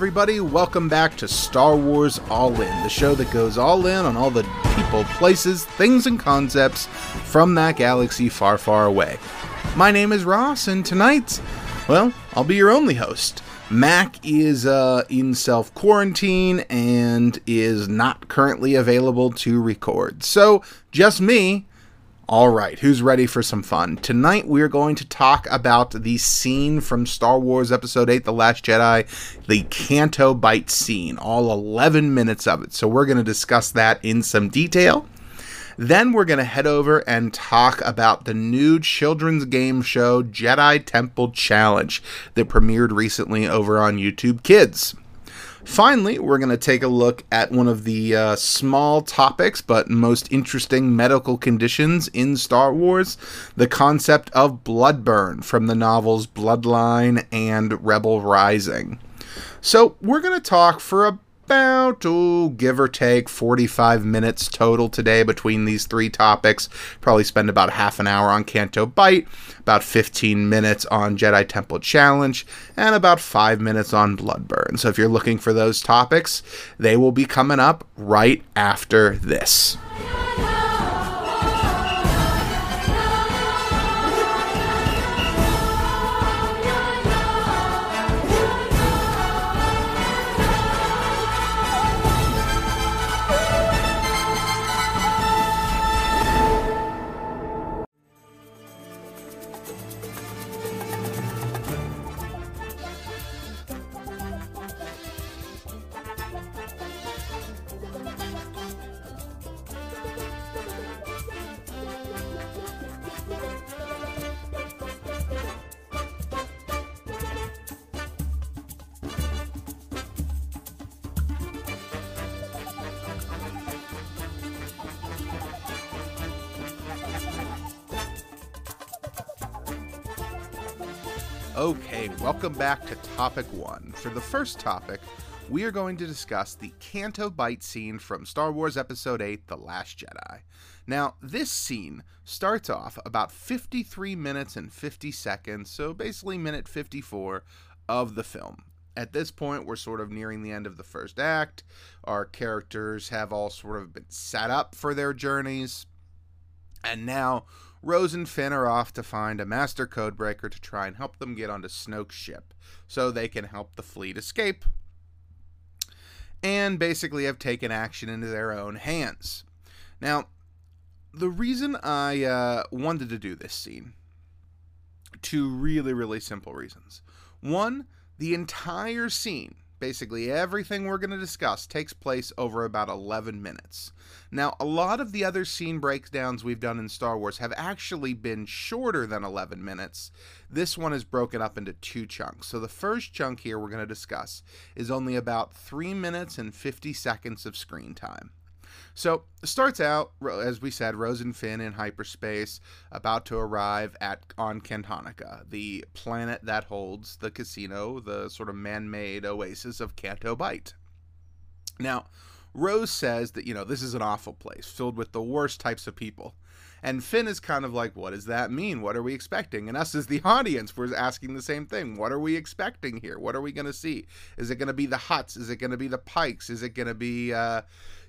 everybody, welcome back to Star Wars All In, the show that goes all in on all the people, places, things, and concepts from that galaxy far, far away. My name is Ross, and tonight's, well, I'll be your only host. Mac is in self-quarantine and is not currently available to record. So, just me. Alright, who's ready for some fun? Tonight we're going to talk about the scene from Star Wars Episode 8, The Last Jedi, the Canto Bight scene, all 11 minutes of it. So we're going to discuss that in some detail. Then we're going to head over and talk about the new children's game show, Jedi Temple Challenge, that premiered recently over on YouTube Kids. Finally, we're going to take a look at one of the small topics but most interesting medical conditions in Star Wars, the concept of Bloodburn from the novels Bloodline and Rebel Rising. So we're going to talk for about, give or take, 45 minutes total today between these three topics. Probably spend about half an hour on Canto Bight, about 15 minutes on Jedi Temple Challenge, and about 5 minutes on Bloodburn. So if you're looking for those topics, they will be coming up right after this. Okay, welcome back to Topic 1. For the first topic, we are going to discuss the Canto Bight scene from Star Wars Episode 8, The Last Jedi. Now, this scene starts off about 53 minutes and 50 seconds, so basically minute 54 of the film. At this point, we're sort of nearing the end of the first act. Our characters have all sort of been set up for their journeys, and now Rose and Finn are off to find a master codebreaker to try and help them get onto Snoke's ship so they can help the fleet escape and basically have taken action into their own hands. Now, the reason I wanted to do this scene, two really, really simple reasons. One, the entire scene, basically everything we're going to discuss, takes place over about 11 minutes. Now, a lot of the other scene breakdowns we've done in Star Wars have actually been shorter than 11 minutes. This one is broken up into two chunks. So the first chunk here we're going to discuss is only about 3 minutes and 50 seconds of screen time. So it starts out, as we said, Rose and Finn in hyperspace, about to arrive on Cantonica, the planet that holds the casino, the sort of man-made oasis of Canto Bight. Now, Rose says that, this is an awful place, filled with the worst types of people. And Finn is kind of like, what does that mean? What are we expecting? And us as the audience, we're asking the same thing. What are we expecting here? What are we going to see? Is it going to be the Hutts? Is it going to be the Pikes? Is it going to be I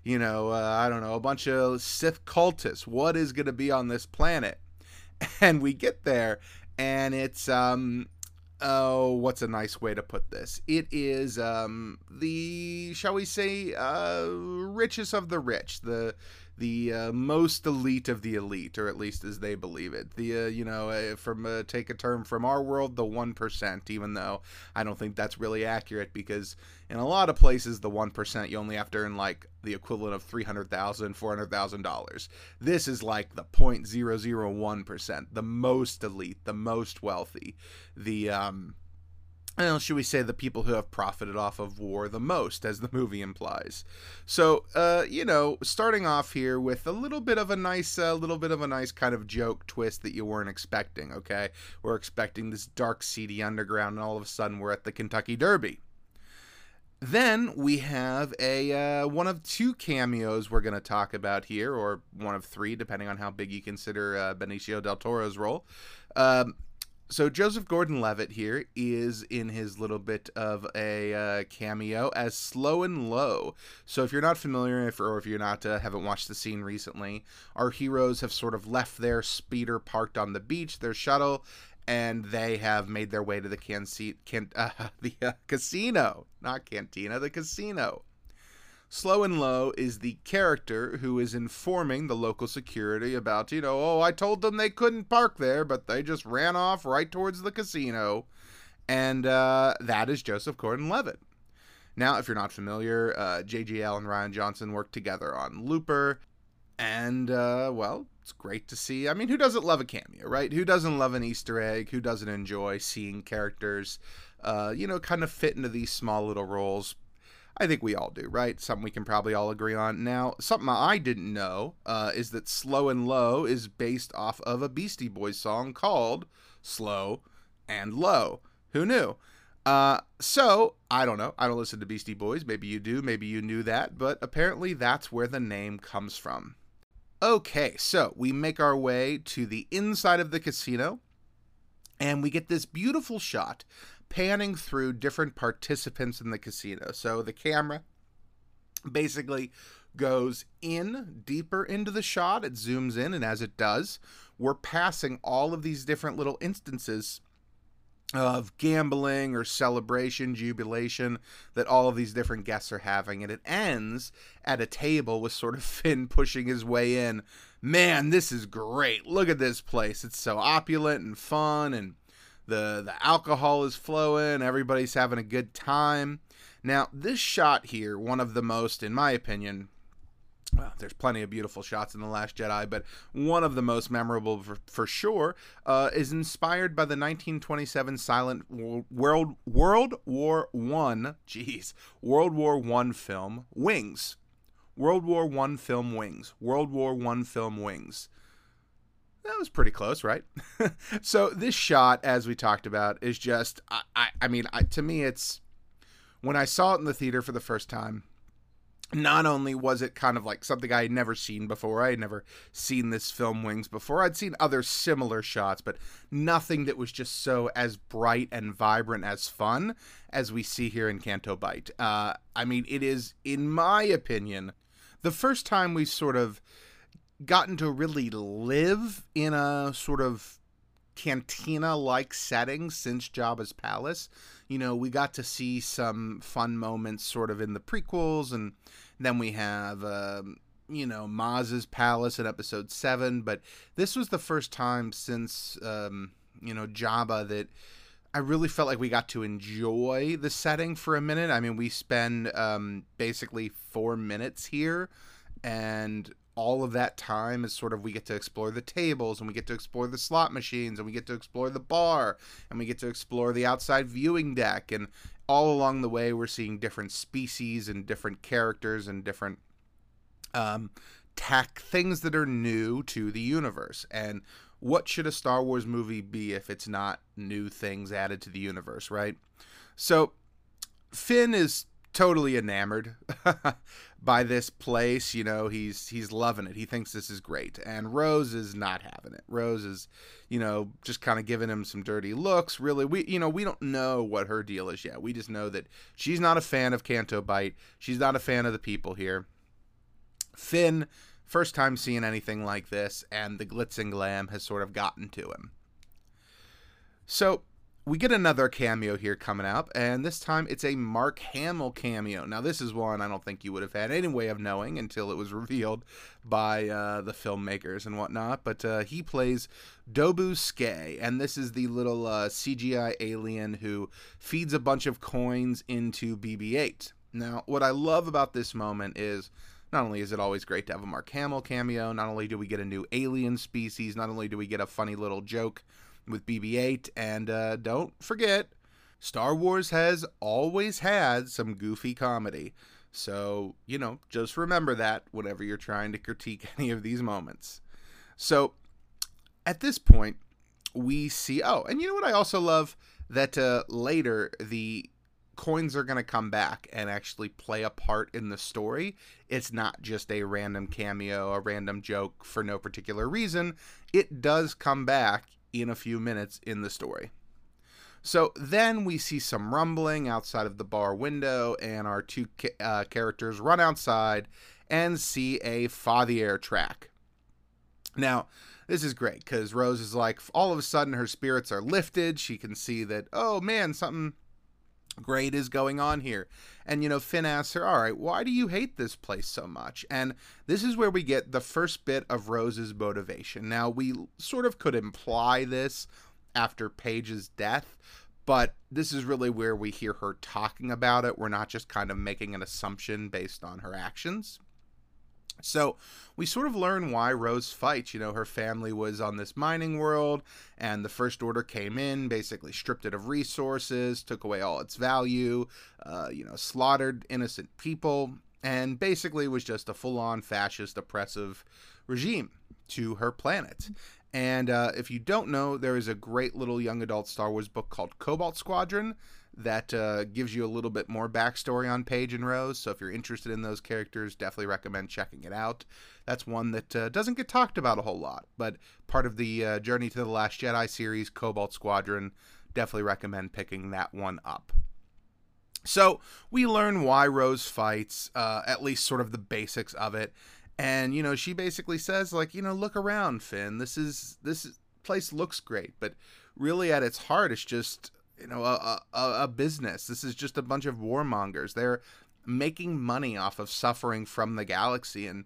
don't know, a bunch of Sith cultists? What is going to be on this planet? And we get there, and it's, what's a nice way to put this? It is the, shall we say, richest of the rich, the most elite of the elite, or at least as they believe it. The, take a term from our world, the 1%, even though I don't think that's really accurate, because in a lot of places, the 1%, you only have to earn like the equivalent of $300,000, $400,000. This is like the 0.001%, the most elite, the most wealthy, the, should we say, the people who have profited off of war the most, as the movie implies. So, starting off here with a little bit of a nice, kind of joke twist that you weren't expecting, okay? We're expecting this dark, seedy underground, and all of a sudden we're at the Kentucky Derby. Then we have a one of two cameos we're going to talk about here, or one of three, depending on how big you consider Benicio Del Toro's role. So Joseph Gordon-Levitt here is in his little bit of a cameo as Slow and Low. So if you're not familiar, if you're not haven't watched the scene recently, our heroes have sort of left their speeder parked on the beach, their shuttle, and they have made their way to the casino, not cantina, the casino. Slow and Low is the character who is informing the local security about, you know, oh, I told them they couldn't park there, but they just ran off right towards the casino. And that is Joseph Gordon-Levitt. Now, if you're not familiar, JGL and Ryan Johnson worked together on Looper. And, well, it's great to see. I mean, who doesn't love a cameo, right? Who doesn't love an Easter egg? Who doesn't enjoy seeing characters, you know, kind of fit into these small little roles? I think we all do, right? Something we can probably all agree on. Now, something I didn't know is that Slow and Low is based off of a Beastie Boys song called Slow and Low. Who knew? So, I don't know. I don't listen to Beastie Boys. Maybe you do. Maybe you knew that. But apparently that's where the name comes from. Okay, so we make our way to the inside of the casino. And we get this beautiful shot panning through different participants in the casino. So the camera basically goes in deeper into the shot. It zooms in, and as it does, we're passing all of these different little instances of gambling or celebration, jubilation that all of these different guests are having. And it ends at a table with sort of Finn pushing his way in. Man, this is great. Look at this place. It's so opulent and fun, and the alcohol is flowing. Everybody's having a good time. Now, this shot here, one of the most, in my opinion, well, there's plenty of beautiful shots in The Last Jedi, but one of the most memorable for sure is inspired by the 1927 silent World War I film, Wings. World War I film Wings. That was pretty close, right? So this shot, as we talked about, is just, I mean, to me, it's, when I saw it in the theater for the first time, not only was it kind of like something I had never seen before, I had never seen this film Wings before, I'd seen other similar shots, but nothing that was just so as bright and vibrant as fun as we see here in Canto Bight. I mean, it is, in my opinion, the first time we've sort of gotten to really live in a sort of cantina-like setting since Jabba's Palace. You know, we got to see some fun moments sort of in the prequels, and then we have, you know, Maz's Palace in Episode 7, but this was the first time since, you know, Jabba that I really felt like we got to enjoy the setting for a minute. I mean, we spend basically 4 minutes here, and all of that time is sort of, we get to explore the tables, and we get to explore the slot machines, and we get to explore the bar, and we get to explore the outside viewing deck, and all along the way we're seeing different species and different characters and different tech things that are new to the universe. And what should a Star Wars movie be if it's not new things added to the universe, right? So Finn is totally enamored by this place. You know, he's loving it. He thinks this is great. And Rose is not having it. Rose is, you know, just kind of giving him some dirty looks. Really, we don't know what her deal is yet. We just know that she's not a fan of Canto Bight. She's not a fan of the people here. Finn, first time seeing anything like this, and the glitz and glam has sort of gotten to him. So we get another cameo here coming up, and this time it's a Mark Hamill cameo. Now, this is one I don't think you would have had any way of knowing until it was revealed by the filmmakers and whatnot, but he plays Dobuske, and this is the little CGI alien who feeds a bunch of coins into BB-8. Now, what I love about this moment is, not only is it always great to have a Mark Hamill cameo, not only do we get a new alien species, not only do we get a funny little joke with BB-8, and don't forget, Star Wars has always had some goofy comedy. So, you know, just remember that whenever you're trying to critique any of these moments. So, at this point, we see, oh, and you know what I also love? That later, the coins are going to come back and actually play a part in the story. It's not just a random cameo, a random joke for no particular reason. It does come back in a few minutes in the story. So then we see some rumbling outside of the bar window, and our two characters run outside and see a Fathier track. Now, this is great because Rose is like, all of a sudden her spirits are lifted. She can see that, oh man, something great is going on here. And, you know, Finn asks her, all right, why do you hate this place so much? And this is where we get the first bit of Rose's motivation. Now, we sort of could imply this after Paige's death, but this is really where we hear her talking about it. We're not just kind of making an assumption based on her actions. So we sort of learn why Rose fights. You know, her family was on this mining world, and the First Order came in, basically stripped it of resources, took away all its value, you know, slaughtered innocent people, and basically was just a full-on fascist oppressive regime to her planet. And if you don't know, there is a great little young adult Star Wars book called Cobalt Squadron that gives you a little bit more backstory on Paige and Rose. So if you're interested in those characters, definitely recommend checking it out. That's one that doesn't get talked about a whole lot, but part of the Journey to the Last Jedi series, Cobalt Squadron, definitely recommend picking that one up. So we learn why Rose fights, at least sort of the basics of it. And, you know, she basically says, like, you know, look around, Finn. This place looks great, but really at its heart, it's just, you know, a business. This is just a bunch of warmongers. They're making money off of suffering from the galaxy, and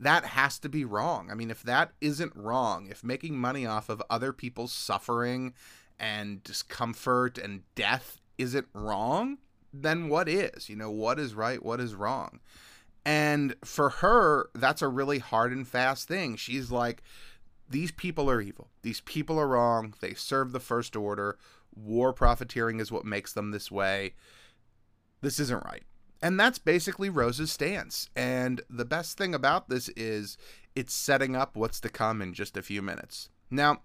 that has to be wrong. I mean, if that isn't wrong, if making money off of other people's suffering and discomfort and death isn't wrong, then what is? You know, what is right? What is wrong? And for her, that's a really hard and fast thing. She's like, these people are evil. These people are wrong. They serve the First Order. War profiteering is what makes them this way. This isn't right. And that's basically Rose's stance. And the best thing about this is it's setting up what's to come in just a few minutes. Now,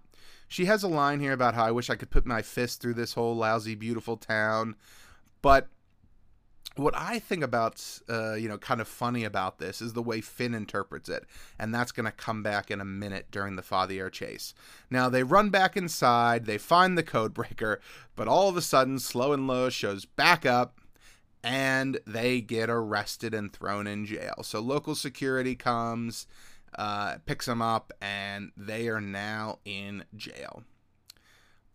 she has a line here about how I wish I could put my fist through this whole lousy, beautiful town. But what I think about, you know, kind of funny about this is the way Finn interprets it. And that's going to come back in a minute during the Fathier chase. Now, they run back inside. They find the Codebreaker. But all of a sudden, Slow and Low shows back up. And they get arrested and thrown in jail. So local security comes, picks them up, and they are now in jail.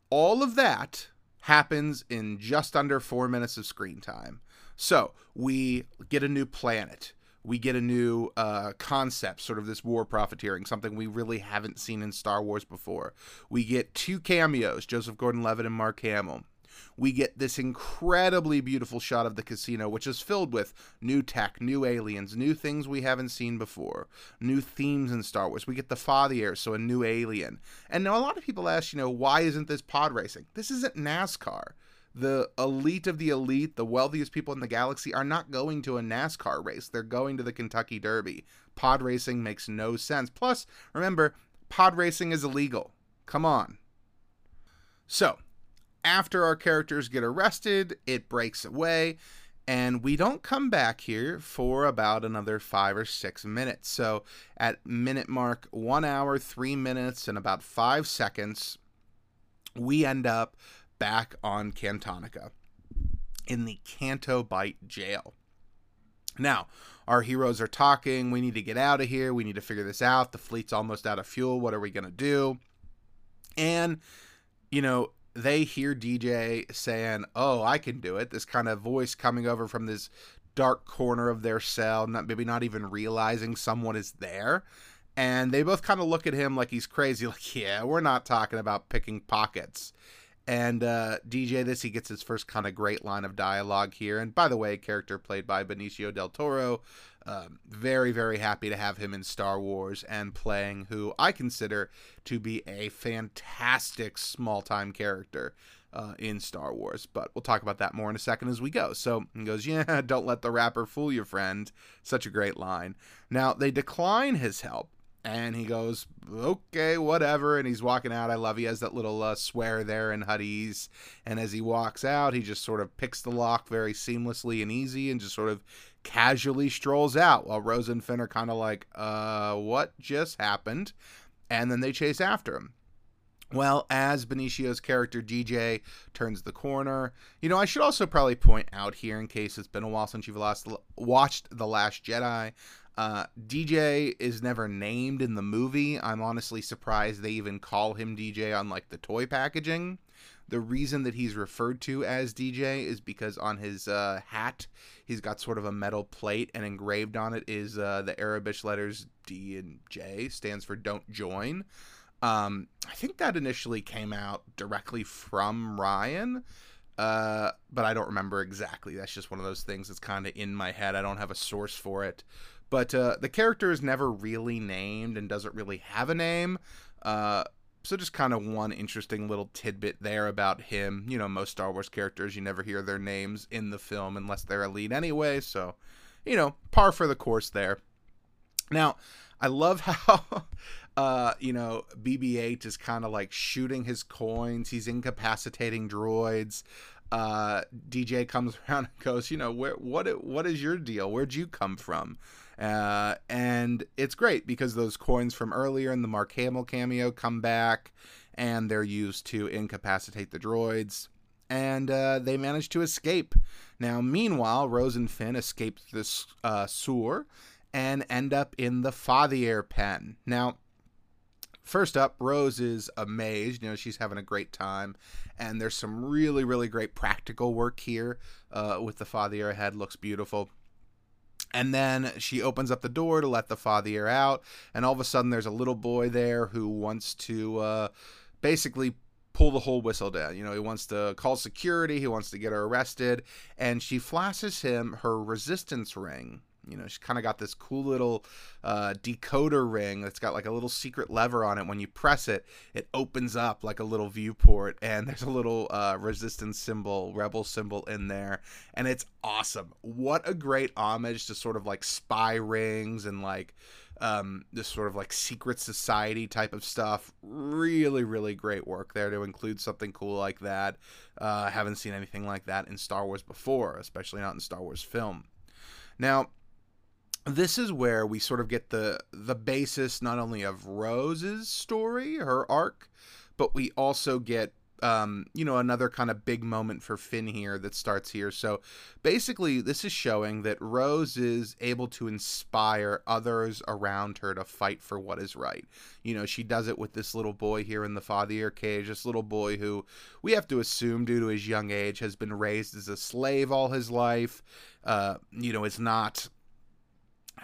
All of that happens in just under 4 minutes of screen time. So we get a new planet, we get a new concept, sort of this war profiteering, something we really haven't seen in Star Wars before. We get two cameos, Joseph Gordon-Levitt and Mark Hamill. We get this incredibly beautiful shot of the casino, which is filled with new tech, new aliens, new things we haven't seen before, new themes in Star Wars. We get the Fathier, so a new alien. And now a lot of people ask, you know, why isn't this pod racing? This isn't NASCAR. The elite of the elite, the wealthiest people in the galaxy, are not going to a NASCAR race. They're going to the Kentucky Derby. Pod racing makes no sense. Plus, remember, pod racing is illegal. Come on. So, after our characters get arrested, it breaks away, and we don't come back here for about another 5 or 6 minutes. So, at minute mark 1 hour, 3 minutes, and about 5 seconds, we end up back on Cantonica in the Canto Bight jail. Now, our heroes are talking. We need to get out of here. We need to figure this out. The fleet's almost out of fuel. What are we going to do? And, you know, they hear DJ saying, oh, I can do it. This kind of voice coming over from this dark corner of their cell, maybe not even realizing someone is there. And they both kind of look at him like he's crazy. Like, yeah, we're not talking about picking pockets. And he gets his first kind of great line of dialogue here. And by the way, character played by Benicio Del Toro. Very, very happy to have him in Star Wars and playing who I consider to be a fantastic small-time character in Star Wars. But we'll talk about that more in a second as we go. So he goes, yeah, don't let the rapper fool your friend. Such a great line. Now, they decline his help. And he goes, okay, whatever. And he's walking out. I love he has that little swear there in Hadise. And as he walks out, he just sort of picks the lock very seamlessly and easy and just sort of casually strolls out while Rose and Finn are kind of like, what just happened? And then they chase after him. Well, as Benicio's character DJ turns the corner, you know, I should also probably point out here, in case it's been a while since you've watched The Last Jedi, DJ is never named in the movie. I'm honestly surprised they even call him DJ on, like, the toy packaging. The reason that he's referred to as DJ is because on his hat, he's got sort of a metal plate, and engraved on it is the Arabic letters D and J, stands for Don't Join. I think that initially came out directly from Ryan, but I don't remember exactly. That's just one of those things that's kind of in my head. I don't have a source for it. But the character is never really named and doesn't really have a name. So just kind of one interesting little tidbit there about him. You know, most Star Wars characters, you never hear their names in the film unless they're a lead anyway. So, you know, par for the course there. Now, I love how... you know, BB-8 is kind of like shooting his coins. He's incapacitating droids. DJ comes around and goes, you know, what is your deal? Where'd you come from? And it's great because those coins from earlier in the Mark Hamill cameo come back, and they're used to incapacitate the droids. And they manage to escape. Now, meanwhile, Rose and Finn escape this sewer and end up in the Fathier pen. Now, first up, Rose is amazed. You know, she's having a great time. And there's some really, really great practical work here with the Fathier head. Looks beautiful. And then she opens up the door to let the Fathier out. And all of a sudden, there's a little boy there who wants to basically pull the whole whistle down. You know, he wants to call security. He wants to get her arrested. And she flashes him her resistance ring. You know, she's kind of got this cool little decoder ring that's got like a little secret lever on it. When you press it, it opens up like a little viewport, and there's a little resistance symbol, rebel symbol in there. And it's awesome. What a great homage to sort of like spy rings and like this sort of like secret society type of stuff. Really, really great work there to include something cool like that. I haven't seen anything like that in Star Wars before, especially not in Star Wars film. Now, this is where we sort of get the basis not only of Rose's story, her arc, but we also get, you know, another kind of big moment for Finn here that starts here. So basically, this is showing that Rose is able to inspire others around her to fight for what is right. You know, she does it with this little boy here in the Fathier cage, this little boy who we have to assume, due to his young age, has been raised as a slave all his life. You know, it's not...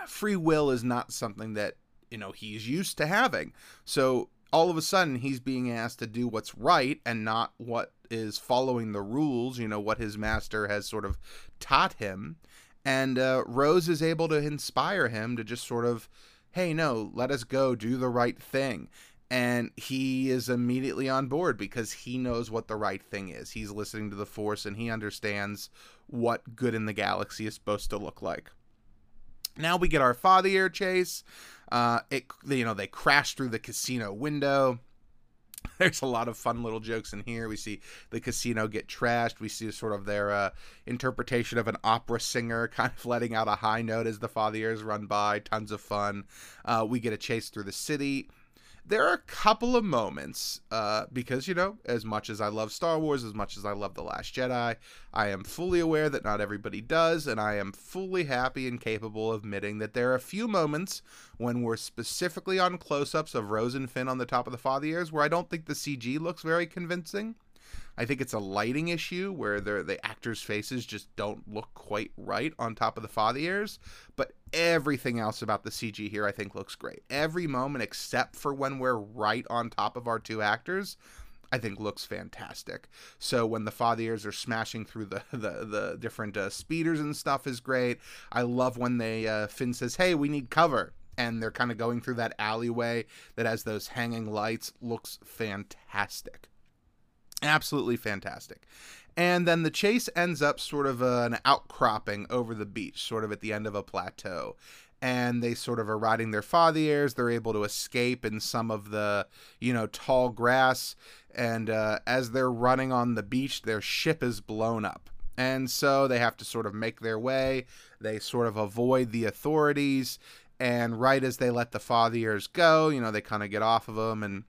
Free will is not something that, you know, he's used to having. So all of a sudden he's being asked to do what's right and not what is following the rules, you know, what his master has sort of taught him. And Rose is able to inspire him to just sort of, hey, no, let us go do the right thing. And he is immediately on board because he knows what the right thing is. He's listening to the Force and he understands what good in the galaxy is supposed to look like. Now we get our Fathier chase. You know, they crash through the casino window. There's a lot of fun little jokes in here. We see the casino get trashed. We see sort of their interpretation of an opera singer kind of letting out a high note as the Fathiers run by. Tons of fun. We get a chase through the city. There are a couple of moments because, you know, as much as I love Star Wars, as much as I love The Last Jedi, I am fully aware that not everybody does, and I am fully happy and capable of admitting that there are a few moments when we're specifically on close-ups of Rose and Finn on the top of the Fathiers where I don't think the CG looks very convincing. I think it's a lighting issue where the actors' faces just don't look quite right on top of the Fathiers, but everything else about the CG here I think looks great. Every moment except for when we're right on top of our two actors, I think looks fantastic. So when the Fathiers are smashing through the different speeders and stuff is great. I love when they Finn says, hey, we need cover. And they're kind of going through that alleyway that has those hanging lights. Looks fantastic. Absolutely fantastic. And then the chase ends up sort of an outcropping over the beach, sort of at the end of a plateau. And they sort of are riding their Fathiers. They're able to escape in some of the, you know, tall grass. And as they're running on the beach, their ship is blown up. And so they have to sort of make their way. They sort of avoid the authorities. And right as they let the Fathiers go, you know, they kind of get off of them and...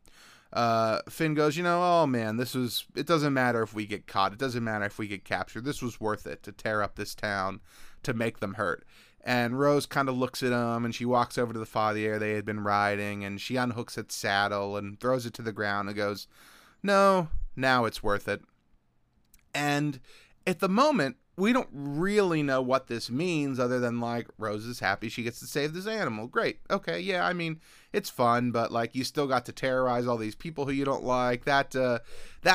Finn goes, you know, oh man, this was, it doesn't matter if we get caught. It doesn't matter if we get captured. This was worth it to tear up this town, to make them hurt. And Rose kind of looks at him, and she walks over to the Fathier they had been riding, and she unhooks its saddle and throws it to the ground and goes, no, now it's worth it. And at the moment, we don't really know what this means other than, like, Rose is happy she gets to save this animal. Great. Okay, yeah, I mean, it's fun, but, like, you still got to terrorize all these people who you don't like. That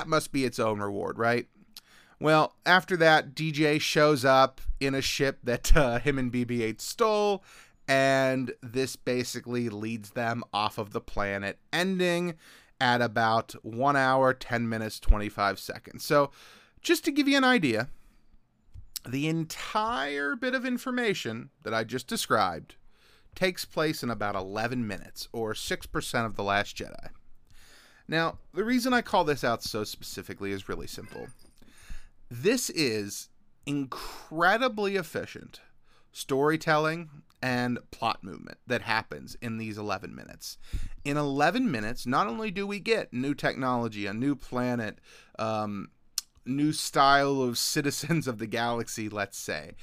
must be its own reward, right? Well, after that, DJ shows up in a ship that him and BB-8 stole, and this basically leads them off of the planet, ending at about 1 hour, 10 minutes, 25 seconds. So, just to give you an idea, the entire bit of information that I just described takes place in about 11 minutes, or 6% of The Last Jedi. Now, the reason I call this out so specifically is really simple. This is incredibly efficient storytelling and plot movement that happens in these 11 minutes. In 11 minutes, not only do we get new technology, a new planet, new style of citizens of the galaxy, let's say.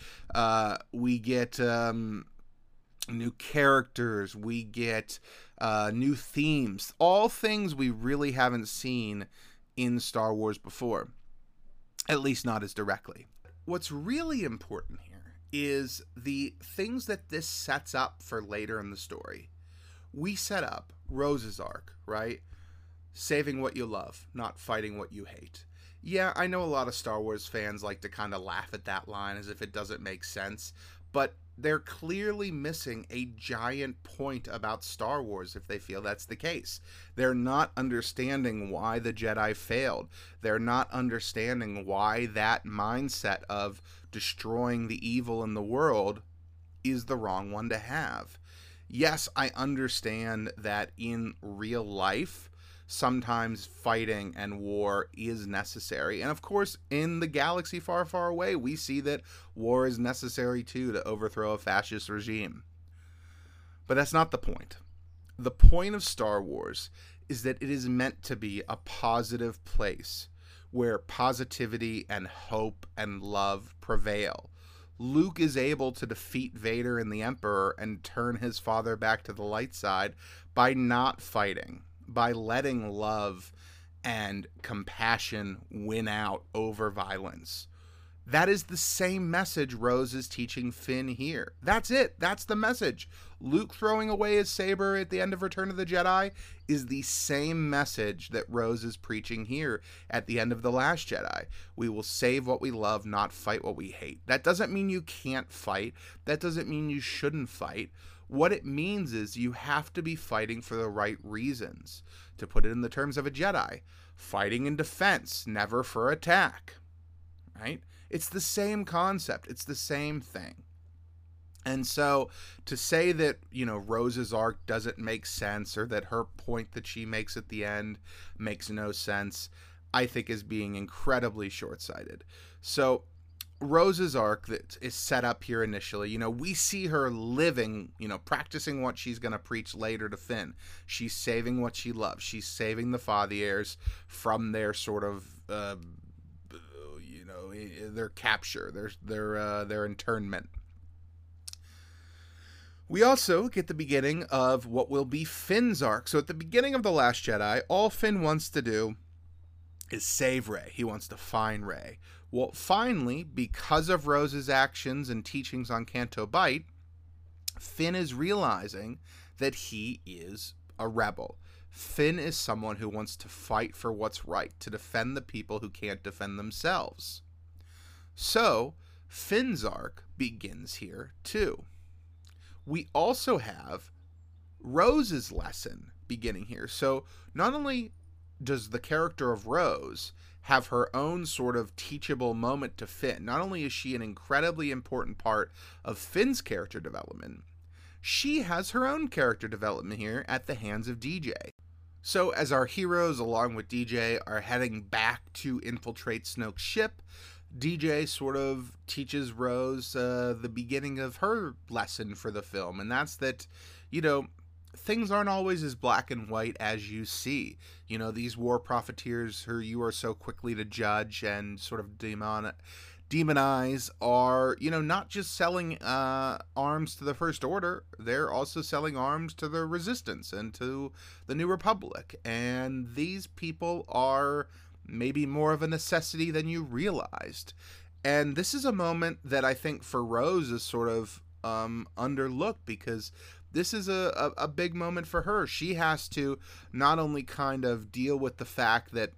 We get new characters. We get new themes. All things we really haven't seen in Star Wars before. At least not as directly. What's really important here is the things that this sets up for later in the story. We set up Rose's arc, right? Saving what you love, not fighting what you hate. Yeah, I know a lot of Star Wars fans like to kind of laugh at that line as if it doesn't make sense, but they're clearly missing a giant point about Star Wars if they feel that's the case. They're not understanding why the Jedi failed. They're not understanding why that mindset of destroying the evil in the world is the wrong one to have. Yes, I understand that in real life, sometimes fighting and war is necessary. And of course, in the galaxy far, far away, we see that war is necessary too to overthrow a fascist regime. But that's not the point. The point of Star Wars is that it is meant to be a positive place where positivity and hope and love prevail. Luke is able to defeat Vader and the Emperor and turn his father back to the light side by not fighting, by letting love and compassion win out over violence. That is the same message Rose is teaching Finn here. That's it. That's the message. Luke throwing away his saber at the end of Return of the Jedi is the same message that Rose is preaching here at the end of The Last Jedi. We will save what we love, not fight what we hate. That doesn't mean you can't fight. That doesn't mean you shouldn't fight. What it means is you have to be fighting for the right reasons. To put it in the terms of a Jedi, fighting in defense, never for attack, right? It's the same concept. It's the same thing. And so to say that, you know, Rose's arc doesn't make sense, or that her point that she makes at the end makes no sense, I think is being incredibly short-sighted. So Rose's arc that is set up here initially, you know, we see her living, you know, practicing what she's going to preach later to Finn. She's saving what she loves. She's saving the Fathiers from their sort of, you know, their capture, their internment. We also get the beginning of what will be Finn's arc. So at the beginning of The Last Jedi, all Finn wants to do is save Rey. He wants to find Rey. Well, finally, because of Rose's actions and teachings on Canto Bight, Finn is realizing that he is a rebel. Finn is someone who wants to fight for what's right, to defend the people who can't defend themselves. So, Finn's arc begins here, too. We also have Rose's lesson beginning here. So, not only does the character of Rose have her own sort of teachable moment to Finn. Not only is she an incredibly important part of Finn's character development, she has her own character development here at the hands of DJ. So as our heroes, along with DJ, are heading back to infiltrate Snoke's ship, DJ sort of teaches Rose the beginning of her lesson for the film, and that's that, you know, things aren't always as black and white as you see. You know, these war profiteers who you are so quickly to judge and sort of demonize are, you know, not just selling arms to the First Order, they're also selling arms to the Resistance and to the New Republic. And these people are maybe more of a necessity than you realized. And this is a moment that I think for Rose is sort of underlooked, because this is a big moment for her. She has to not only kind of deal with the fact that,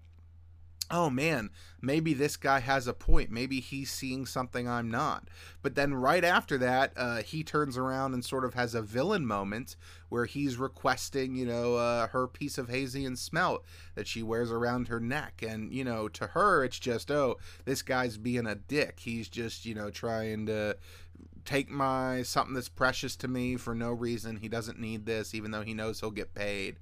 oh man, maybe this guy has a point, maybe he's seeing something I'm not. But then right after that, he turns around and sort of has a villain moment where he's requesting, you know, her piece of Hazian smelt that she wears around her neck. And, you know, to her, it's just, oh, this guy's being a dick. He's just, you know, trying to take my something that's precious to me for no reason. He doesn't need this, even though he knows he'll get paid.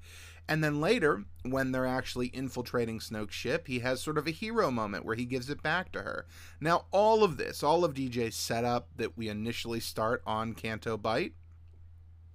And then later, when they're actually infiltrating Snoke's ship, he has sort of a hero moment where he gives it back to her. Now, all of this, all of DJ's setup that we initially start on Canto Bight,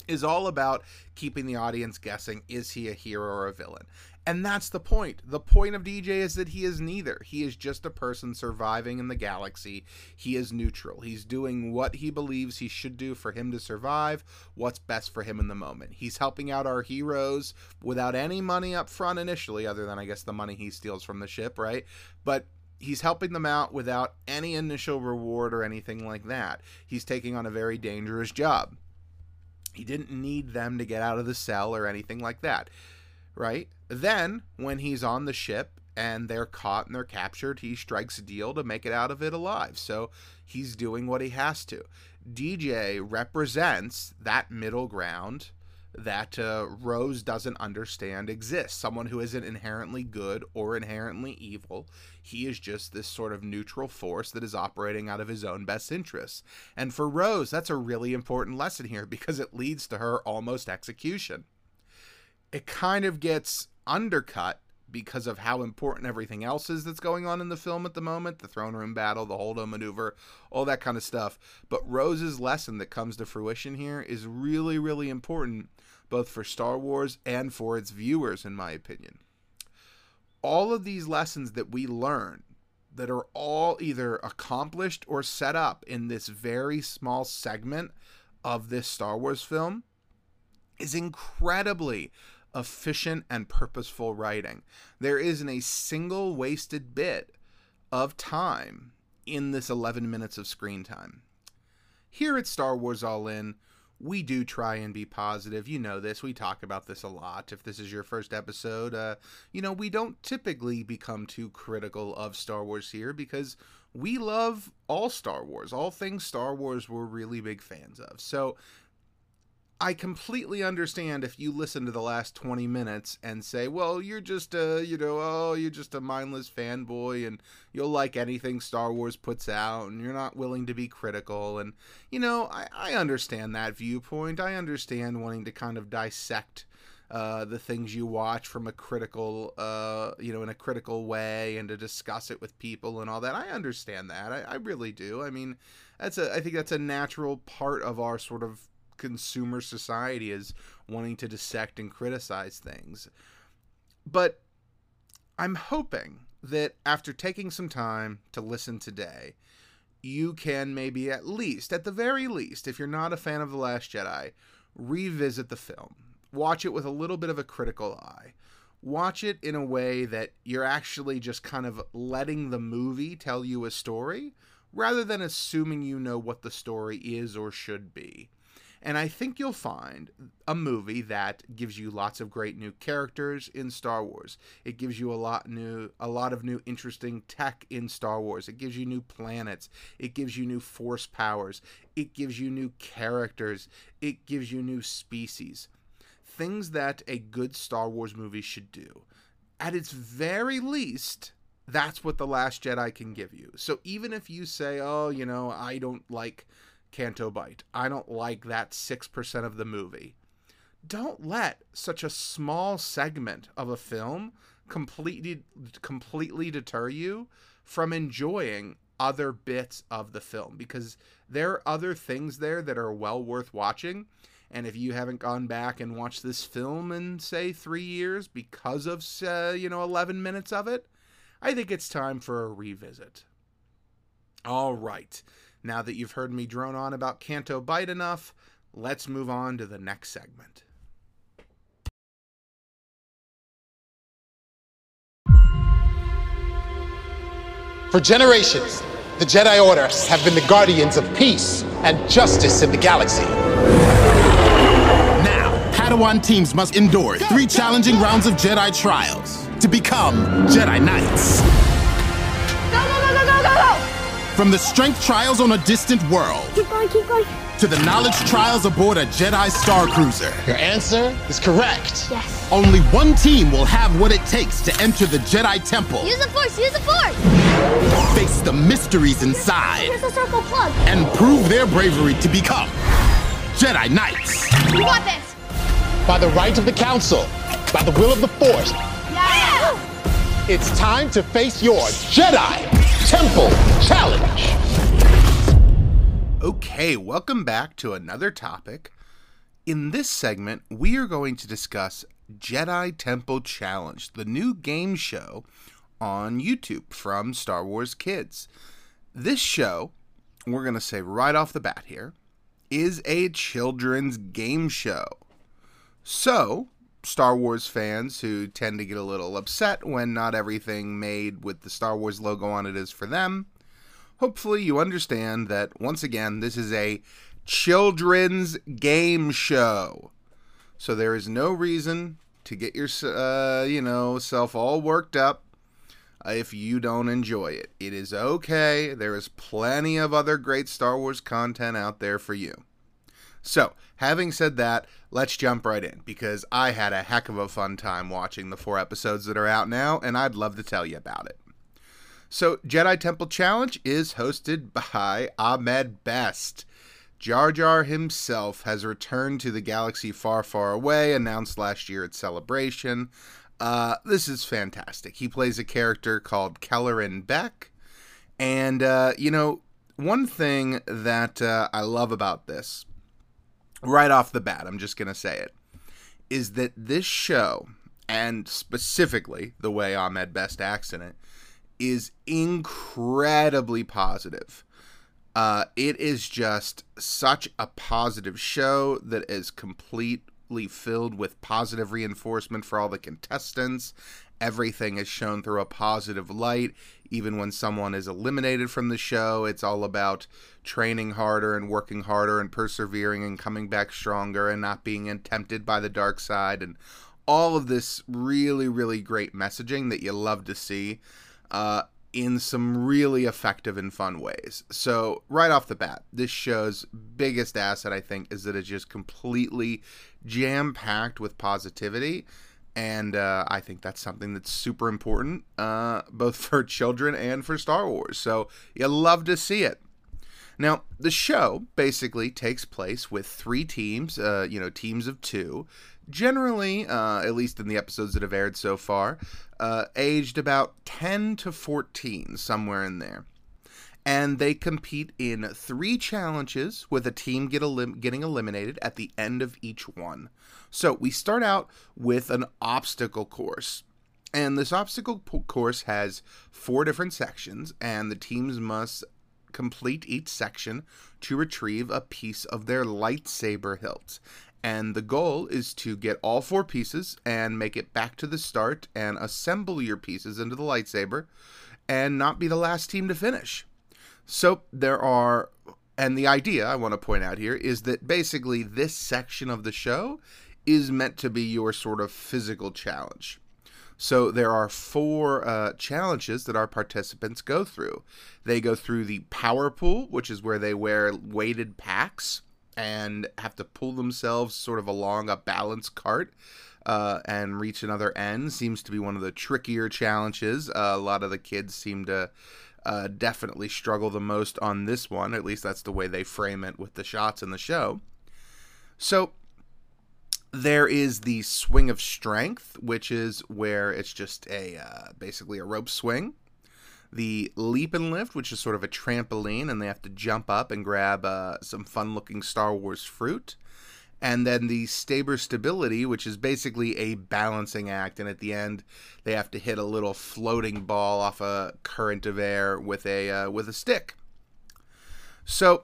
is all about keeping the audience guessing, is he a hero or a villain? And that's the point. The point of DJ is that he is neither. He is just a person surviving in the galaxy. He is neutral. He's doing what he believes he should do for him to survive, what's best for him in the moment. He's helping out our heroes without any money up front initially, other than, I guess, the money he steals from the ship, right? But he's helping them out without any initial reward or anything like that. He's taking on a very dangerous job. He didn't need them to get out of the cell or anything like that, right? Then, when he's on the ship and they're caught and they're captured, he strikes a deal to make it out of it alive. So he's doing what he has to. DJ represents that middle ground that Rose doesn't understand exists. Someone who isn't inherently good or inherently evil. He is just this sort of neutral force that is operating out of his own best interests. And for Rose, that's a really important lesson here, because it leads to her almost execution. It kind of gets undercut because of how important everything else is that's going on in the film at the moment, the throne room battle, the Holdo maneuver, all that kind of stuff. But Rose's lesson that comes to fruition here is really, really important, both for Star Wars and for its viewers, in my opinion. All of these lessons that we learn that are all either accomplished or set up in this very small segment of this Star Wars film is incredibly efficient and purposeful writing. There isn't a single wasted bit of time in this 11 minutes of screen time. Here at Star Wars All In, we do try and be positive. You know this. We talk about this a lot. If this is your first episode, you know, we don't typically become too critical of Star Wars here, because we love all Star Wars. All things Star Wars we're really big fans of. So I completely understand if you listen to the last 20 minutes and say, well, you're just a, you know, oh, you're just a mindless fanboy and you'll like anything Star Wars puts out and you're not willing to be critical. And, you know, I understand that viewpoint. I understand wanting to kind of dissect the things you watch from a critical, you know, in a critical way, and to discuss it with people and all that. I understand that. I really do. I mean, I think that's a natural part of our sort of consumer society, is wanting to dissect and criticize things. But I'm hoping that after taking some time to listen today, you can maybe at least, at the very least, if you're not a fan of The Last Jedi, revisit the film. Watch it with a little bit of a critical eye. Watch it in a way that you're actually just kind of letting the movie tell you a story, rather than assuming you know what the story is or should be. And I think you'll find a movie that gives you lots of great new characters in Star Wars. It gives you a lot of new interesting tech in Star Wars. It gives you new planets. It gives you new force powers. It gives you new characters. It gives you new species. Things that a good Star Wars movie should do. At its very least, that's what The Last Jedi can give you. So even if you say, oh, you know, I don't like Canto Bight, I don't like that 6% of the movie, don't let such a small segment of a film completely deter you from enjoying other bits of the film, because there are other things there that are well worth watching. And if you haven't gone back and watched this film in, say, 3 years because of, 11 minutes of it, I think it's time for a revisit. All right. Now that you've heard me drone on about Canto Bight enough, let's move on to the next segment. For generations, the Jedi Order have been the guardians of peace and justice in the galaxy. Now, Padawan teams must endure three challenging rounds of Jedi trials to become Jedi Knights. Go, go, go, go, go, go, go! From the strength trials on a distant world, keep going, to the knowledge trials aboard a Jedi Star Cruiser. Your answer is correct. Yes. Only one team will have what it takes to enter the Jedi Temple. Use the Force, use the Force! Face the mysteries inside and prove their bravery to become Jedi Knights. We got this. By the right of the Council, by the will of the Force, yeah! It's time to face your Jedi Temple Challenge. Okay, welcome back to another topic. In this segment, we are going to discuss Jedi Temple Challenge, the new game show on YouTube from Star Wars Kids. This show, we're going to say right off the bat here, is a children's game show. So, Star Wars fans who tend to get a little upset when not everything made with the Star Wars logo on it is for them, hopefully you understand that, once again, this is a children's game show. So there is no reason to get your, self all worked up if you don't enjoy it. It is okay. There is plenty of other great Star Wars content out there for you. So, having said that, let's jump right in, because I had a heck of a fun time watching the 4 episodes that are out now, and I'd love to tell you about it. So, Jedi Temple Challenge is hosted by Ahmed Best. Jar Jar himself has returned to the galaxy far, far away, announced last year at Celebration. This is fantastic. He plays a character called Kelleran Beq. And, one thing that I love about this, right off the bat, I'm just going to say it, is that this show, and specifically the way Ahmed Best acts in it, is incredibly positive. It is just such a positive show that is complete filled with positive reinforcement for all the contestants. Everything is shown through a positive light. Even when someone is eliminated from the show, it's all about training harder and working harder and persevering and coming back stronger and not being tempted by the dark side, and all of this really, really great messaging that you love to see in some really effective and fun ways. So right off the bat, this show's biggest asset, I think, is that it's just completely jam-packed with positivity. And I think that's something that's super important, both for children and for Star Wars. So you love to see it. Now, the show basically takes place with 3 teams, teams of 2, generally, at least in the episodes that have aired so far, aged about 10 to 14, somewhere in there. And they compete in 3 challenges, with a team getting eliminated at the end of each one. So we start out with an obstacle course. And this obstacle course has 4 different sections, and the teams must complete each section to retrieve a piece of their lightsaber hilt. And the goal is to get all 4 pieces and make it back to the start and assemble your pieces into the lightsaber and not be the last team to finish. So there are, and the idea I want to point out here is that basically this section of the show is meant to be your sort of physical challenge. So there are 4 challenges that our participants go through. They go through the power pull, which is where they wear weighted packs and have to pull themselves sort of along a balance cart and reach another end. Seems to be one of the trickier challenges. A lot of the kids seem to definitely struggle the most on this one. At least that's the way they frame it with the shots in the show. So there is the swing of strength, which is where it's just basically a rope swing. The leap and lift, which is sort of a trampoline, and they have to jump up and grab some fun-looking Star Wars fruit. And then the Staber Stability, which is basically a balancing act. And at the end, they have to hit a little floating ball off a current of air with a stick. So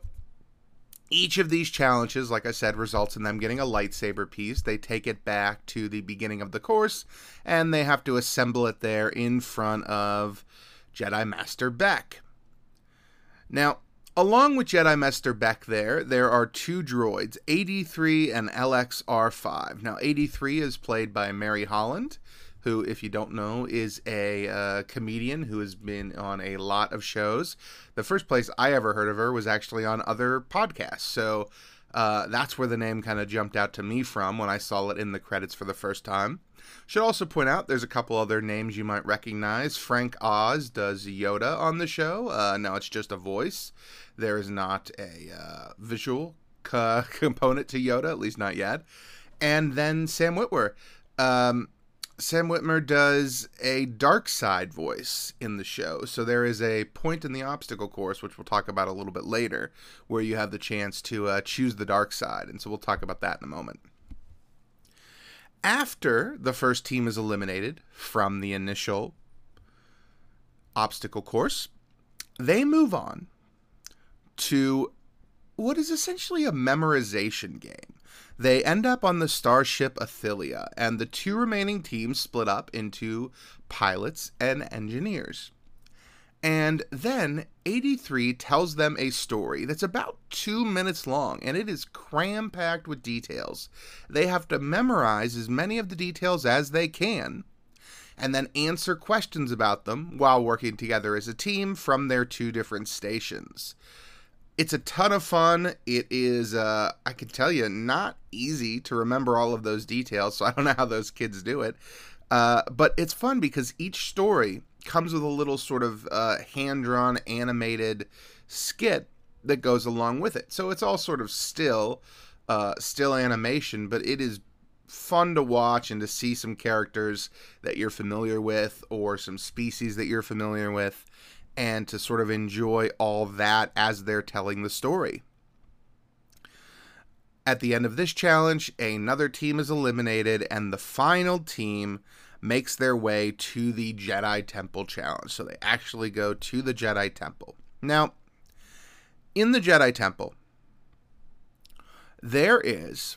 each of these challenges, like I said, results in them getting a lightsaber piece. They take it back to the beginning of the course, and they have to assemble it there in front of Jedi Master Beq. Now, along with Jedi Master Beq there are two droids, AD-3 and LXR5. Now, AD-3 is played by Mary Holland, who, if you don't know, is a comedian who has been on a lot of shows. The first place I ever heard of her was actually on other podcasts, so that's where the name kind of jumped out to me from when I saw it in the credits for the first time. Should also point out there's a couple other names you might recognize. Frank Oz does Yoda on the show. Now it's just a voice. There is not a visual component to Yoda, at least not yet. And then Sam Witwer. Sam Witwer does a dark side voice in the show. So there is a point in the obstacle course, which we'll talk about a little bit later, where you have the chance to choose the dark side. And so we'll talk about that in a moment. After the first team is eliminated from the initial obstacle course, they move on to what is essentially a memorization game. They end up on the starship Athelia, and the two remaining teams split up into pilots and engineers. And then AD-3 tells them a story that's about 2 minutes long, and it is cram-packed with details. They have to memorize as many of the details as they can, and then answer questions about them while working together as a team from their two different stations. It's a ton of fun. It is, I can tell you, not easy to remember all of those details, so I don't know how those kids do it. But it's fun because each story comes with a little sort of hand-drawn animated skit that goes along with it. So it's all sort of still animation, but it is fun to watch and to see some characters that you're familiar with or some species that you're familiar with, and to sort of enjoy all that as they're telling the story. At the end of this challenge, another team is eliminated, and the final team makes their way to the Jedi Temple Challenge. So they actually go to the Jedi Temple. Now, in the Jedi Temple, there is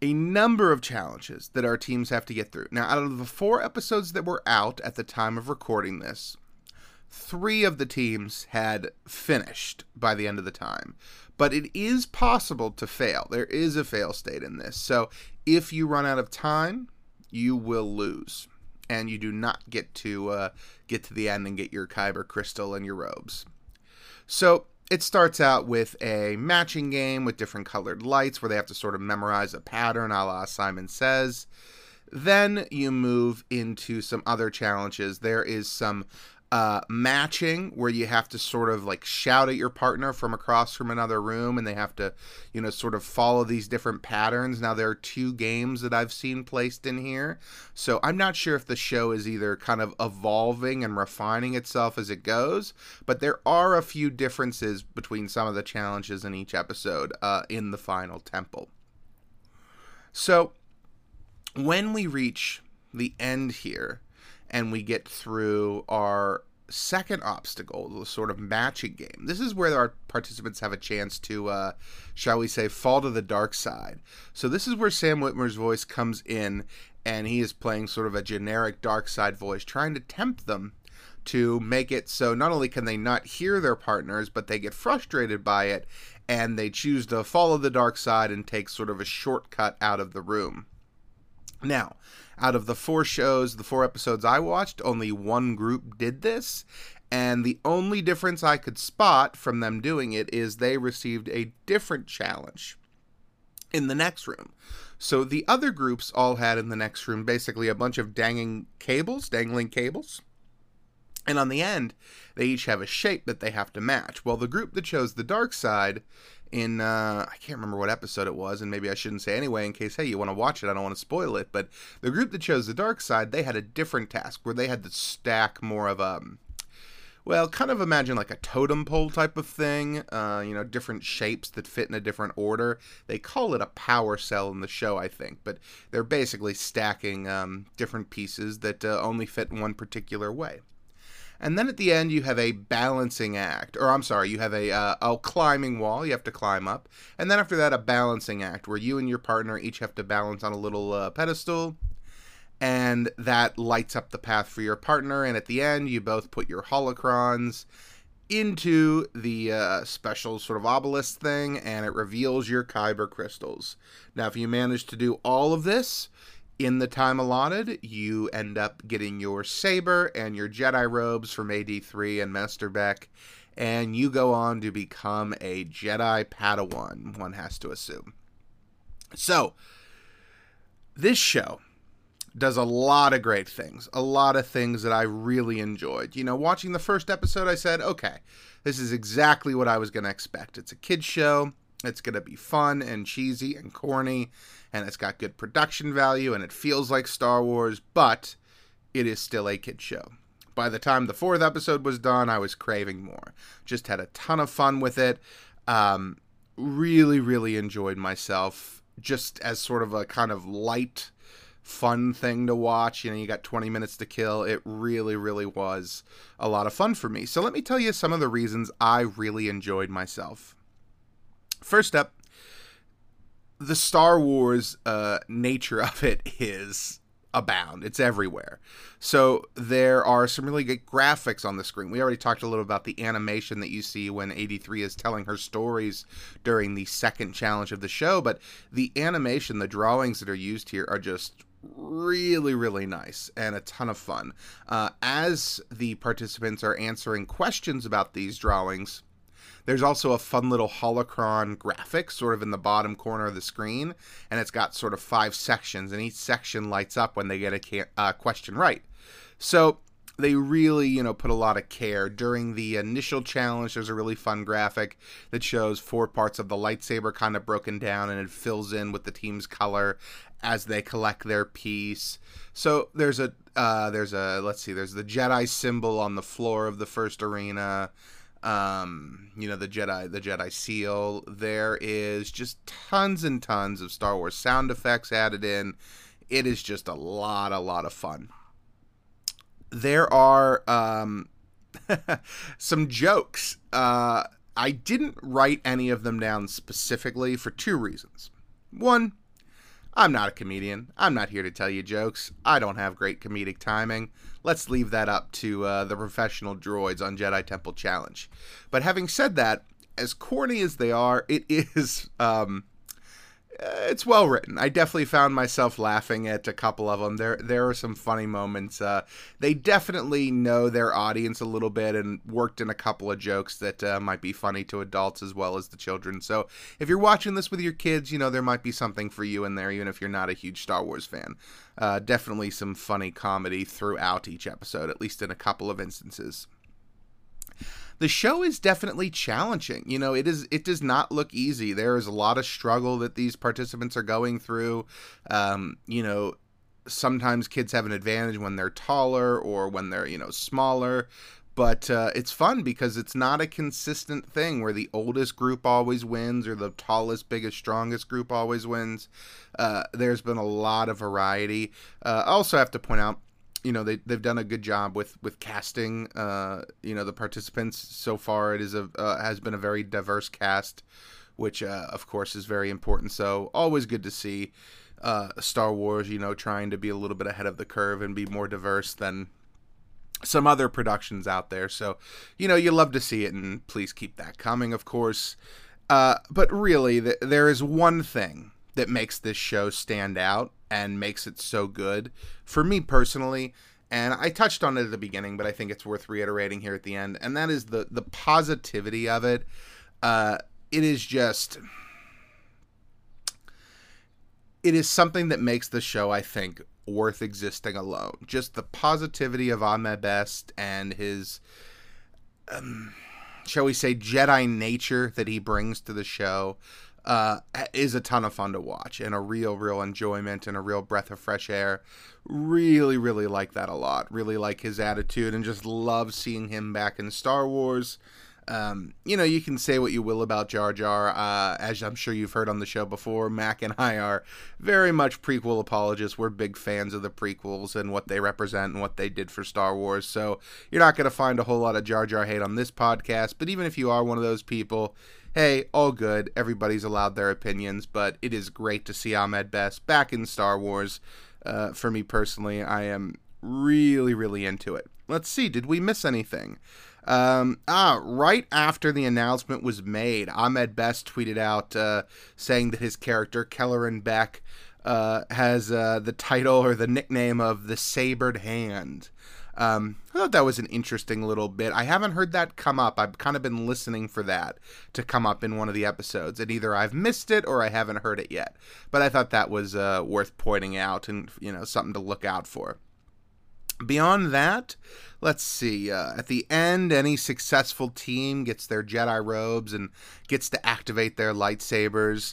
a number of challenges that our teams have to get through. Now, out of the 4 episodes that were out at the time of recording this, 3 of the teams had finished by the end of the time, but it is possible to fail. There is a fail state in this. So if you run out of time, you will lose, and you do not get to the end and get your Kyber crystal and your robes. So it starts out with a matching game with different colored lights where they have to sort of memorize a pattern a la Simon Says. Then you move into some other challenges. There is some matching where you have to sort of like shout at your partner from across from another room, and they have to, you know, sort of follow these different patterns. Now, there are 2 games that I've seen placed in here, so I'm not sure if the show is either kind of evolving and refining itself as it goes, but there are a few differences between some of the challenges in each episode in the final temple. So when we reach the end here, and we get through our second obstacle, the sort of matching game. This is where our participants have a chance to, shall we say, fall to the dark side. So this is where Sam Witwer's voice comes in, and he is playing sort of a generic dark side voice, trying to tempt them to make it so not only can they not hear their partners, but they get frustrated by it, and they choose to follow the dark side and take sort of a shortcut out of the room. Now, out of the 4 episodes I watched, only one group did this, and the only difference I could spot from them doing it is they received a different challenge in the next room. So the other groups all had in the next room basically a bunch of dangling cables, and on the end, they each have a shape that they have to match. Well, the group that chose the dark side in, I can't remember what episode it was, and maybe I shouldn't say anyway in case, hey, you want to watch it, I don't want to spoil it, but the group that chose the dark side, they had a different task where they had to stack more of Well, kind of imagine like a totem pole type of thing, you know, different shapes that fit in a different order. They call it a power cell in the show, I think, but they're basically stacking different pieces that only fit in one particular way. And then at the end, you have a balancing act, or I'm sorry, you have a climbing wall you have to climb up, and then after that, a balancing act where you and your partner each have to balance on a little pedestal, and that lights up the path for your partner, and at the end, you both put your holocrons into the special sort of obelisk thing, and it reveals your Kyber crystals. Now, if you manage to do all of this in the time allotted, you end up getting your saber and your Jedi robes from AD-3 and Master Beck, and you go on to become a Jedi Padawan, one has to assume. So, this show does a lot of great things, a lot of things that I really enjoyed. You know, watching the first episode, I said, okay, this is exactly what I was going to expect. It's a kid's show. It's going to be fun and cheesy and corny, and it's got good production value, and it feels like Star Wars, but it is still a kid show. By the time the fourth episode was done, I was craving more. Just had a ton of fun with it. Really, really enjoyed myself, just as sort of a kind of light, fun thing to watch. You know, you got 20 minutes to kill. It really, really was a lot of fun for me. So let me tell you some of the reasons I really enjoyed myself. First up, the Star Wars nature of it is abound. It's everywhere. So there are some really good graphics on the screen. We already talked a little about the animation that you see when AD-3 is telling her stories during the second challenge of the show, but the animation, the drawings that are used here are just really, really nice and a ton of fun. As the participants are answering questions about these drawings, there's also a fun little holocron graphic sort of in the bottom corner of the screen, and it's got sort of 5 sections, and each section lights up when they get a question right. So they really, you know, put a lot of care. During the initial challenge, there's a really fun graphic that shows 4 parts of the lightsaber kind of broken down, and it fills in with the team's color as they collect their piece. So there's the Jedi symbol on the floor of the first arena. You know, the Jedi seal. There is just tons and tons of Star Wars sound effects added in. It is just a lot of fun. There are some jokes. I didn't write any of them down specifically for 2 reasons. One, I'm not a comedian. I'm not here to tell you jokes. I don't have great comedic timing. Let's leave that up to the professional droids on Jedi Temple Challenge. But having said that, as corny as they are, it is, it's well written. I definitely found myself laughing at a couple of them. There are some funny moments. They definitely know their audience a little bit and worked in a couple of jokes that might be funny to adults as well as the children. So if you're watching this with your kids, you know, there might be something for you in there, even if you're not a huge Star Wars fan. Definitely some funny comedy throughout each episode, at least in a couple of instances. The show is definitely challenging. You know, it does not look easy. There is a lot of struggle that these participants are going through. You know, sometimes kids have an advantage when they're taller or when they're, you know, smaller. But it's fun because it's not a consistent thing where the oldest group always wins or the tallest, biggest, strongest group always wins. There's been a lot of variety. I also have to point out, you know, they've done a good job with casting, you know, the participants. So far, it is has been a very diverse cast, which, of course, is very important. So always good to see Star Wars, you know, trying to be a little bit ahead of the curve and be more diverse than some other productions out there. So, you know, you love to see it, and please keep that coming, of course. But really, there is one thing that makes this show stand out and makes it so good for me personally, and I touched on it at the beginning, but I think it's worth reiterating here at the end, and that is the positivity of it. It is just, it is something that makes the show, I think, worth existing alone. Just the positivity of Ahmed Best and his, shall we say, Jedi nature that he brings to the show. is a ton of fun to watch, and a real enjoyment and a real breath of fresh air. Really like that a lot. Really like his attitude, and just love seeing him back in Star Wars. You know, you can say what you will about Jar Jar. As I'm sure you've heard on the show before, Mac and I are very much prequel apologists. We're big fans of the prequels and what they represent and what they did for Star Wars. So you're not going to find a whole lot of Jar Jar hate on this podcast. But even if you are one of those people, hey, all good. Everybody's allowed their opinions. But it is great to see Ahmed Best back in Star Wars. For me personally, I am really into it. Let's see. Did we miss anything? Right after the announcement was made, Ahmed Best tweeted out saying that his character, Kelleran Beq, has the title or the nickname of the Sabered Hand. I thought that was an interesting little bit. I haven't heard that come up. I've kind of been listening for that to come up in one of the episodes, and either I've missed it or I haven't heard it yet. But I thought that was worth pointing out and, you know, something to look out for. Beyond that, let's see, at the end, any successful team gets their Jedi robes and gets to activate their lightsabers.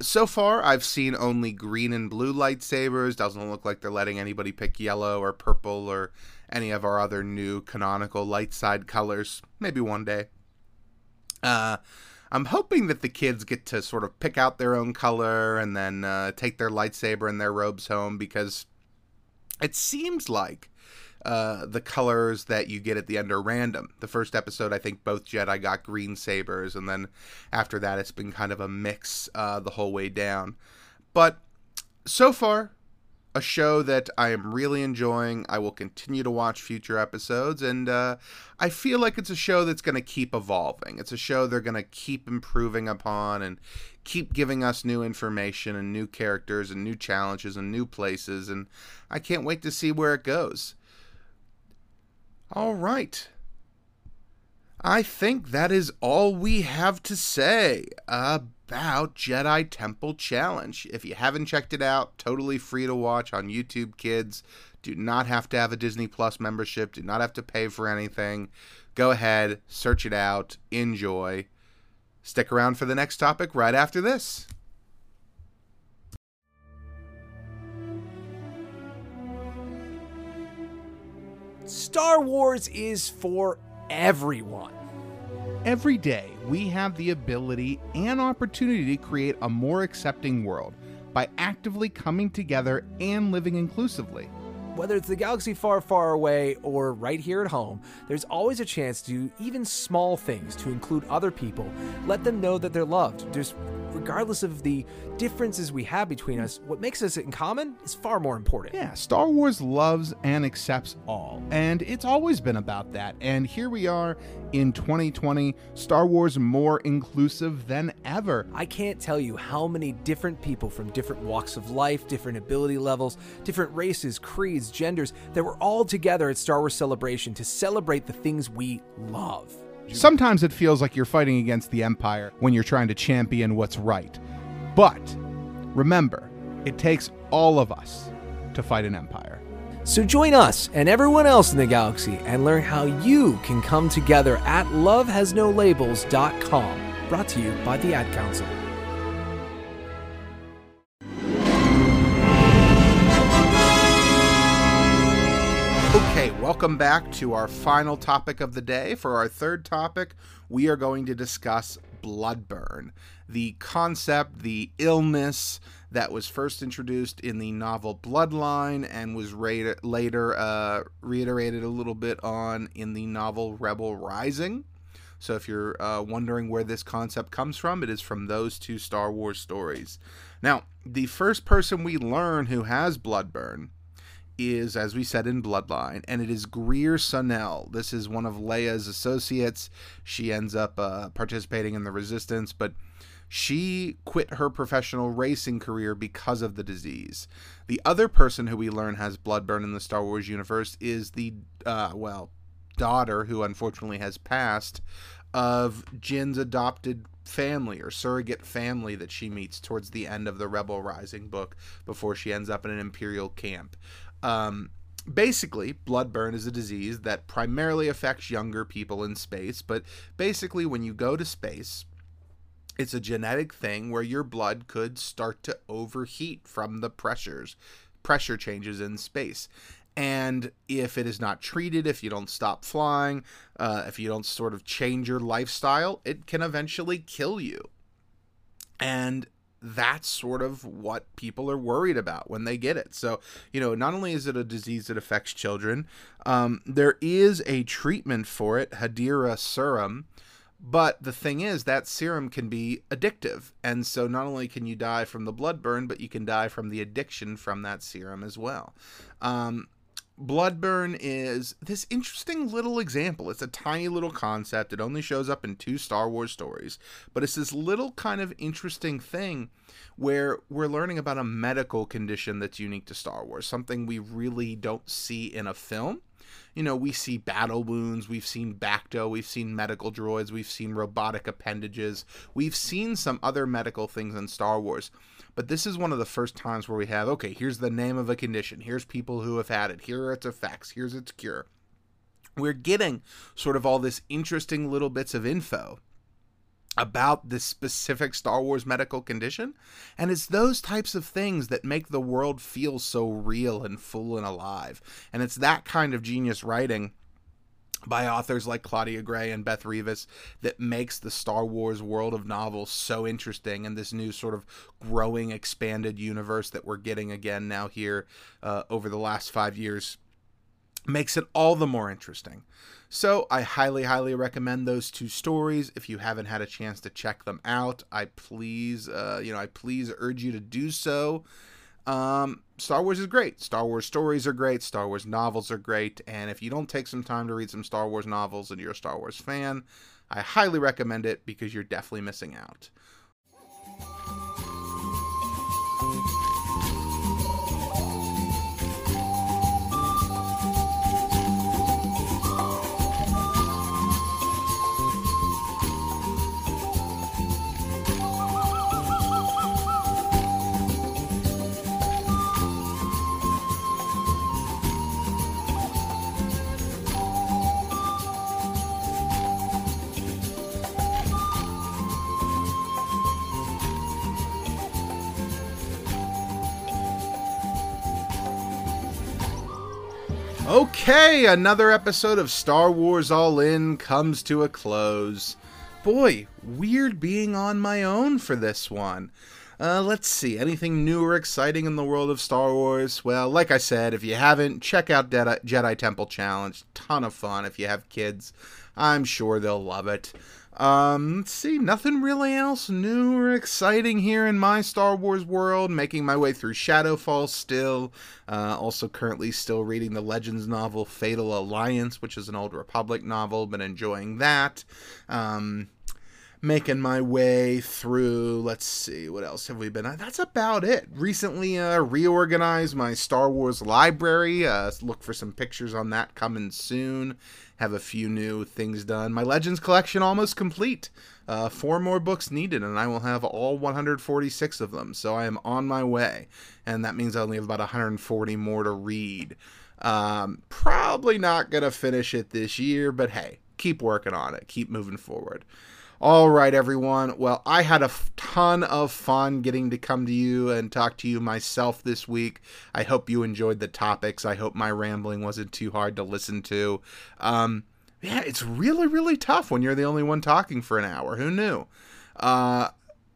So far, I've seen only green and blue lightsabers. Doesn't look like they're letting anybody pick yellow or purple or any of our other new canonical light side colors. Maybe one day. I'm hoping that the kids get to sort of pick out their own color and then take their lightsaber and their robes home, because it seems like the colors that you get at the end are random. The first episode, I think both Jedi got green sabers, and then after that, it's been kind of a mix the whole way down. But so far, a show that I am really enjoying. I will continue to watch future episodes, and I feel like it's a show that's going to keep evolving. It's a show they're going to keep improving upon and keep giving us new information and new characters and new challenges and new places, and I can't wait to see where it goes. All right. I think that is all we have to say about Jedi Temple Challenge. If you haven't checked it out, totally free to watch on YouTube, kids. Do not have to have a Disney Plus membership. Do not have to pay for anything. Go ahead, search it out, enjoy. Stick around for the next topic right after this. Star Wars is for everyone. Every day, we have the ability and opportunity to create a more accepting world by actively coming together and living inclusively. Whether it's the galaxy far, far away or right here at home, there's always a chance to do even small things to include other people, let them know that they're loved. Just regardless of the differences we have between us, what makes us in common is far more important. Yeah, Star Wars loves and accepts all, and it's always been about that. And here we are in 2020, Star Wars more inclusive than ever. I can't tell you how many different people from different walks of life, different ability levels, different races, creeds, genders, that were all together at Star Wars Celebration to celebrate the things we love. Sometimes it feels like you're fighting against the Empire when you're trying to champion what's right. But remember, it takes all of us to fight an empire. So join us and everyone else in the galaxy and learn how you can come together at lovehasnolabels.com. Brought to you by the Ad Council. Okay, welcome back to our final topic of the day. For our third topic, we are going to discuss Bloodburn, the concept, the illness that was first introduced in the novel Bloodline and was later reiterated a little bit on in the novel Rebel Rising. So if you're wondering where this concept comes from, it is from those two Star Wars stories. Now, the first person we learn who has Bloodburn is, as we said, in Bloodline, and it is Greer Sonnell. This is one of Leia's associates. She ends up participating in the Resistance, but she quit her professional racing career because of the disease. The other person who we learn has Bloodburn in the Star Wars universe is the, daughter, who unfortunately has passed, of Jin's adopted family or surrogate family that she meets towards the end of the Rebel Rising book before she ends up in an Imperial camp. Basically, Bloodburn is a disease that primarily affects younger people in space, but basically when you go to space, It's a genetic thing where your blood could start to overheat from the pressure changes in space. And if it is not treated, if you don't stop flying, if you don't sort of change your lifestyle, it can eventually kill you. And that's sort of what people are worried about when they get it. So, you know, not only is it a disease that affects children, there is a treatment for it, Hadira serum. But the thing is, that serum can be addictive. And so not only can you die from the blood burn, but you can die from the addiction from that serum as well. Bloodburn is this interesting little example. It's a tiny little concept. It only shows up in 2 Star Wars stories, but it's this little kind of interesting thing where we're learning about a medical condition that's unique to Star Wars, something we really don't see in a film. You know, we see battle wounds, we've seen Bacto, we've seen medical droids, we've seen robotic appendages, we've seen some other medical things in Star Wars. But this is one of the first times where we have, okay, here's the name of a condition, here's people who have had it, here are its effects, here's its cure. We're getting sort of all this interesting little bits of info about this specific Star Wars medical condition. And it's those types of things that make the world feel so real and full and alive. And it's that kind of genius writing by authors like Claudia Gray and Beth Revis that makes the Star Wars world of novels so interesting, and this new sort of growing, expanded universe that we're getting again now here over the last 5 years makes it all the more interesting. So I highly, highly recommend those 2 stories. If you haven't had a chance to check them out, I please urge you to do so. Star Wars is great. Star Wars stories are great. Star Wars novels are great. And if you don't take some time to read some Star Wars novels and you're a Star Wars fan, I highly recommend it because you're definitely missing out. Okay, another episode of Star Wars All In comes to a close. Boy, weird being on my own for this one. Let's see, anything new or exciting in the world of Star Wars? Well, like I said, if you haven't, check out Jedi Temple Challenge. Ton of fun if you have kids. I'm sure they'll love it. Let's see, nothing really else new or exciting here in my Star Wars world. Making my way through Shadowfall still. Also currently still reading the Legends novel Fatal Alliance, which is an old Republic novel. Been enjoying that. Making my way through, let's see, what else have we been on? That's about it. Recently reorganized my Star Wars library. Look for some pictures on that coming soon. Have a few new things done. My Legends collection almost complete. 4 more books needed, and I will have all 146 of them. So I am on my way, and that means I only have about 140 more to read. Probably not going to finish it this year, but hey, keep working on it. Keep moving forward. All right, everyone. Well, I had a ton of fun getting to come to you and talk to you myself this week. I hope you enjoyed the topics. I hope my rambling wasn't too hard to listen to. Yeah, it's really, really tough when you're the only one talking for an hour. Who knew?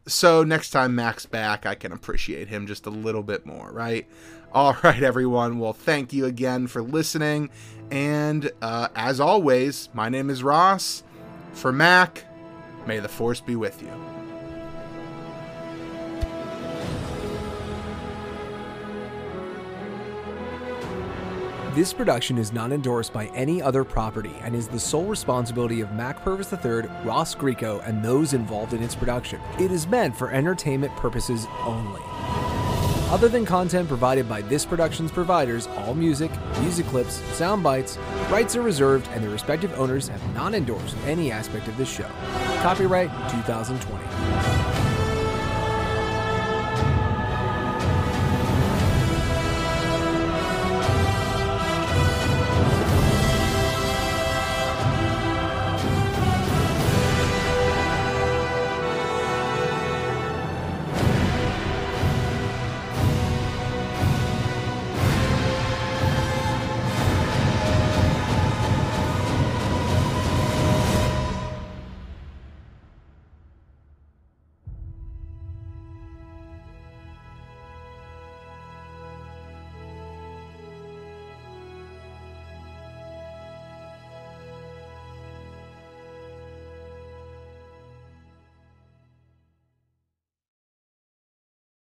So next time Mac's back, I can appreciate him just a little bit more, right? All right, everyone. Well, thank you again for listening. And as always, my name is Ross. For Mac... May the Force be with you. This production is not endorsed by any other property and is the sole responsibility of Mac Purvis III, Ross Grieco, and those involved in its production. It is meant for entertainment purposes only. Other than content provided by this production's providers, all music, music clips, sound bites, rights are reserved, and their respective owners have not endorsed any aspect of this show. Copyright 2020.